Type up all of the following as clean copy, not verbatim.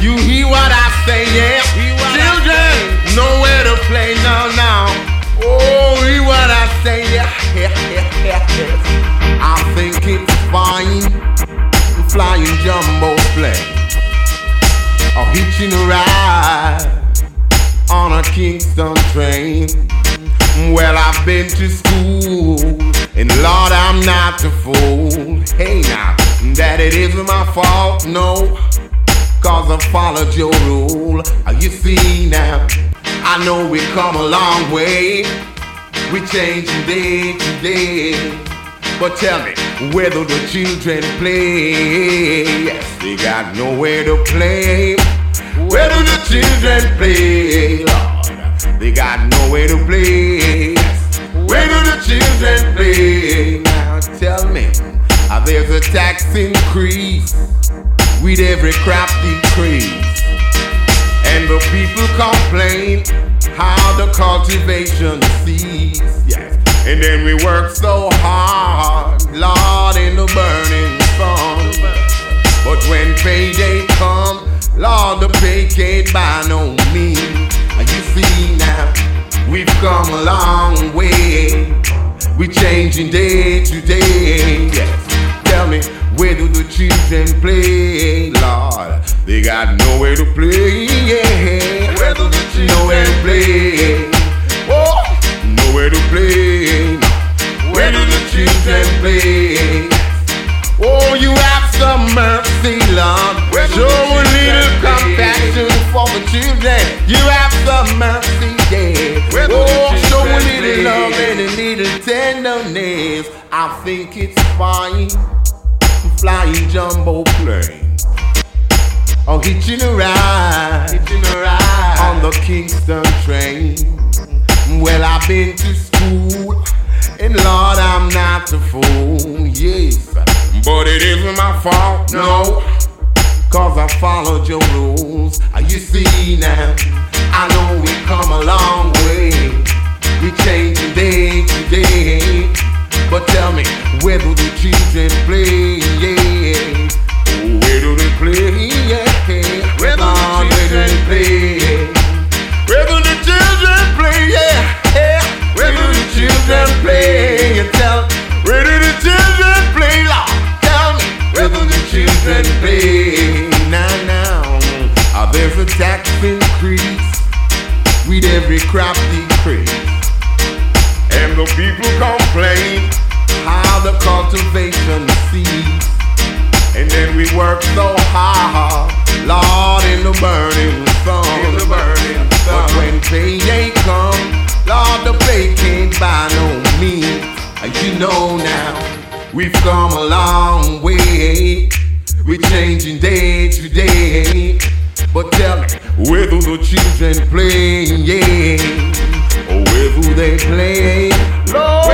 You hear what I say, yeah? Children, nowhere to play now. Oh, hear what I say, yeah. I think it's fine, flying jumbo plane, or hitching a ride on a Kingston train. Well, I've been to school, and Lord, I'm not a fool. Hey now, that it isn't my fault, no, 'cause I followed your rule. You see now, I know we've come a long way, we change day to day. But tell me, whether the children play? Yes, they got nowhere to play. Where do the children play, Lord? They got nowhere to play. Where do the children play? Now tell me, there's a tax increase with every crop decrease, and the people complain how the cultivation cease. Yes. And then we work so hard, Lord, in the burning sun. But when payday come, Lord, the pay can't buy no means. You see now, we've come a long way, we changing day to day. Yes. Tell me, where do the children play, Lord? They got nowhere to play, yeah. Where do the children play? Oh, nowhere to play. Where do the children play? Oh, you have some mercy, Lord. Show a little compassion for the children. You have some mercy, yeah. Oh, show a little love and a little tenderness. I think it's fine, flying jumbo plane, or hitching a ride on the Kingston train. Well, I've been to school, and Lord, I'm not a fool, yes, but it isn't my fault, no, 'cause I followed your rules. You see now, I know we've come a long way, we change day to day. But tell me, where do the children play? Yeah. Oh, where do they play? Yeah. Where do the children play? Where do the children play? Yeah. Where do the children play? You tell. Where do the children play? Lord, tell me. Where do the children play? Now. There's a tax increase with every crop decrease, and the people complain how the cultivation cease. And then we work so hard, Lord, in the burning sun. But when payday come, Lord, the pay can't buy no means. You know now, we've come a long way, we're changing day to day. But tell me, where do the children play? Yeah. Oh, where do they play? Lord,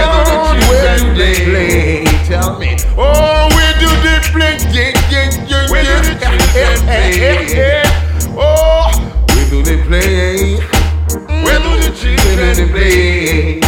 where do they play? Tell me. Oh, where do they play? Yeah. Where do the children play? Oh, where do they play? Where do the children play?